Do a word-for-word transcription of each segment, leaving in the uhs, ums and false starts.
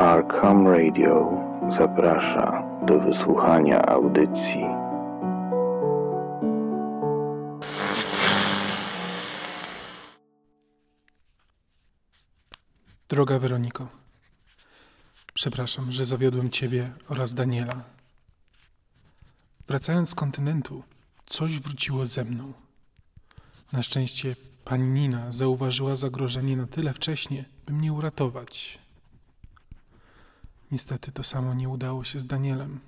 Arkham Radio zaprasza do wysłuchania audycji. Droga Weroniko, przepraszam, że zawiodłem Ciebie oraz Daniela. Wracając z kontynentu, coś wróciło ze mną. Na szczęście pani Nina zauważyła zagrożenie na tyle wcześnie, by mnie uratować. Niestety to samo nie udało się z Danielem.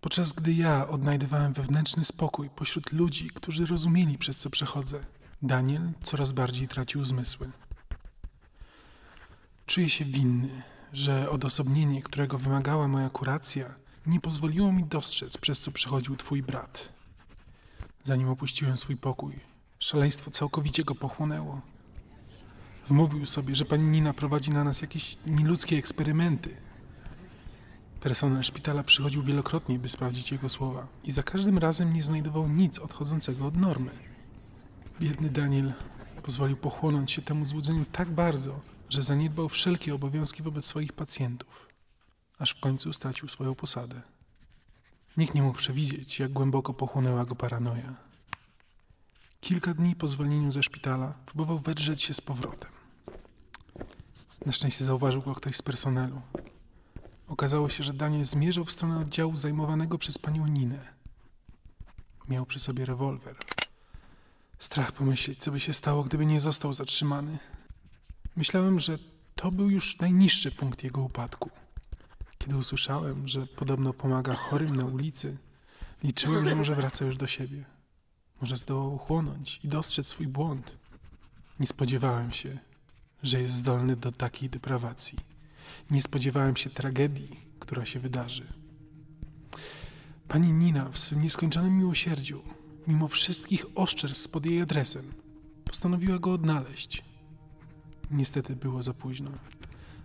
Podczas gdy ja odnajdywałem wewnętrzny spokój pośród ludzi, którzy rozumieli, przez co przechodzę, Daniel coraz bardziej tracił zmysły. Czuję się winny, że odosobnienie, którego wymagała moja kuracja, nie pozwoliło mi dostrzec, przez co przechodził twój brat. Zanim opuściłem swój pokój, szaleństwo całkowicie go pochłonęło. Wmówił sobie, że pani Nina prowadzi na nas jakieś nieludzkie eksperymenty. Personel szpitala przychodził wielokrotnie, by sprawdzić jego słowa i za każdym razem nie znajdował nic odchodzącego od normy. Biedny Daniel pozwolił pochłonąć się temu złudzeniu tak bardzo, że zaniedbał wszelkie obowiązki wobec swoich pacjentów, aż w końcu stracił swoją posadę. Nikt nie mógł przewidzieć, jak głęboko pochłonęła go paranoja. Kilka dni po zwolnieniu ze szpitala próbował wedrzeć się z powrotem. Na szczęście zauważył go ktoś z personelu. Okazało się, że Daniel zmierzał w stronę oddziału zajmowanego przez panią Ninę. Miał przy sobie rewolwer. Strach pomyśleć, co by się stało, gdyby nie został zatrzymany. Myślałem, że to był już najniższy punkt jego upadku. Kiedy usłyszałem, że podobno pomaga chorym na ulicy, liczyłem, że może wraca już do siebie. Może zdołał chłonąć i dostrzec swój błąd. Nie spodziewałem się, że jest zdolny do takiej deprawacji. Nie spodziewałem się tragedii, która się wydarzy. Pani Nina w swym nieskończonym miłosierdziu, mimo wszystkich oszczerstw pod jej adresem, postanowiła go odnaleźć. Niestety było za późno.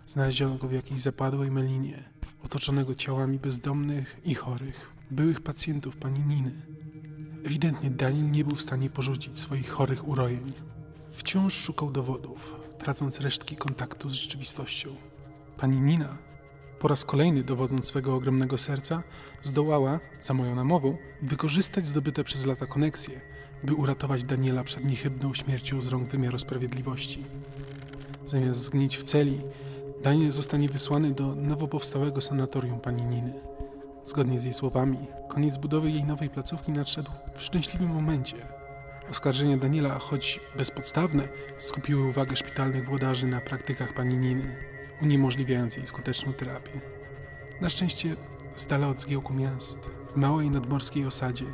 Znaleziono go w jakiejś zapadłej melinie, otoczonego ciałami bezdomnych i chorych, byłych pacjentów pani Niny. Ewidentnie Daniel nie był w stanie porzucić swoich chorych urojeń. Wciąż szukał dowodów, tracąc resztki kontaktu z rzeczywistością. Pani Nina, po raz kolejny dowodząc swego ogromnego serca, zdołała, za moją namową, wykorzystać zdobyte przez lata koneksje, by uratować Daniela przed niechybną śmiercią z rąk wymiaru sprawiedliwości. Zamiast zgnić w celi, Daniel zostanie wysłany do nowo powstałego sanatorium pani Niny. Zgodnie z jej słowami, koniec budowy jej nowej placówki nadszedł w szczęśliwym momencie. Oskarżenia Daniela, choć bezpodstawne, skupiły uwagę szpitalnych włodarzy na praktykach pani Niny, uniemożliwiając jej skuteczną terapię. Na szczęście, z dala od zgiełku miast, w małej nadmorskiej osadzie,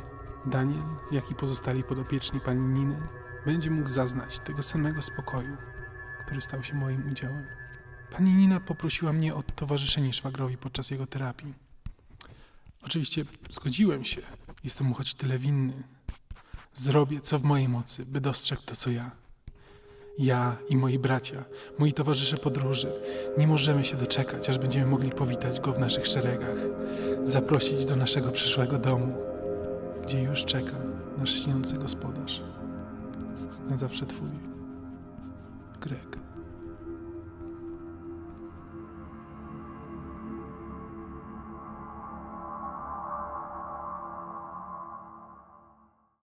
Daniel, jak i pozostali podopieczni pani Niny, będzie mógł zaznać tego samego spokoju, który stał się moim udziałem. Pani Nina poprosiła mnie o towarzyszenie szwagrowi podczas jego terapii. Oczywiście zgodziłem się, jestem mu choć tyle winny. Zrobię, co w mojej mocy, by dostrzegł to, co ja. Ja i moi bracia, moi towarzysze podróży, nie możemy się doczekać, aż będziemy mogli powitać go w naszych szeregach, zaprosić do naszego przyszłego domu, gdzie już czeka nasz śniący gospodarz. Na zawsze twój, Greg.